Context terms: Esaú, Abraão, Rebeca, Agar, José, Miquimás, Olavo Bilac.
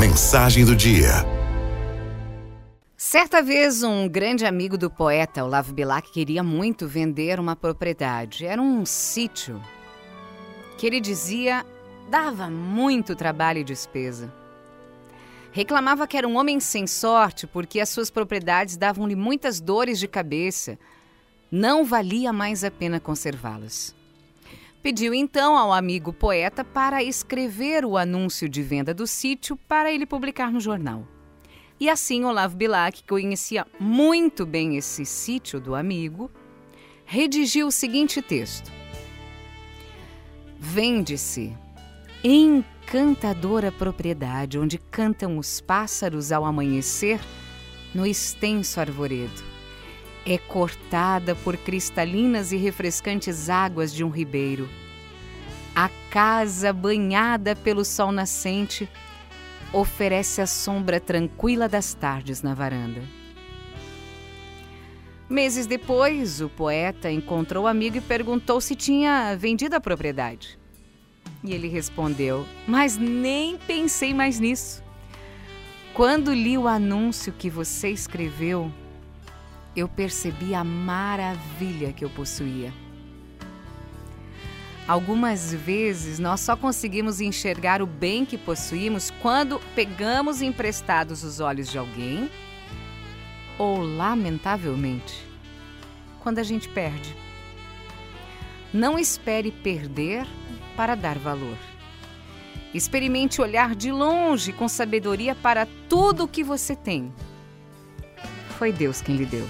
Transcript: Mensagem do dia. Certa vez, um grande amigo do poeta, Olavo Bilac, queria muito vender uma propriedade. Era um sítio que ele dizia dava muito trabalho e despesa. Reclamava que era um homem sem sorte porque as suas propriedades davam-lhe muitas dores de cabeça. Não valia mais a pena conservá-las. Pediu então ao amigo poeta para escrever o anúncio de venda do sítio para ele publicar no jornal. E assim Olavo Bilac, que conhecia muito bem esse sítio do amigo, redigiu o seguinte texto: "Vende-se encantadora propriedade onde cantam os pássaros ao amanhecer no extenso arvoredo. É cortada por cristalinas e refrescantes águas de um ribeiro. A casa banhada pelo sol nascente oferece a sombra tranquila das tardes na varanda." Meses depois, o poeta encontrou o amigo e perguntou se tinha vendido a propriedade. E ele respondeu: "Mas nem pensei mais nisso. Quando li o anúncio que você escreveu, eu percebi a maravilha que eu possuía." Algumas vezes nós só conseguimos enxergar o bem que possuímos quando pegamos emprestados os olhos de alguém ou, lamentavelmente, quando a gente perde. Não espere perder para dar valor. Experimente olhar de longe com sabedoria para tudo o que você tem. Foi Deus quem lhe deu.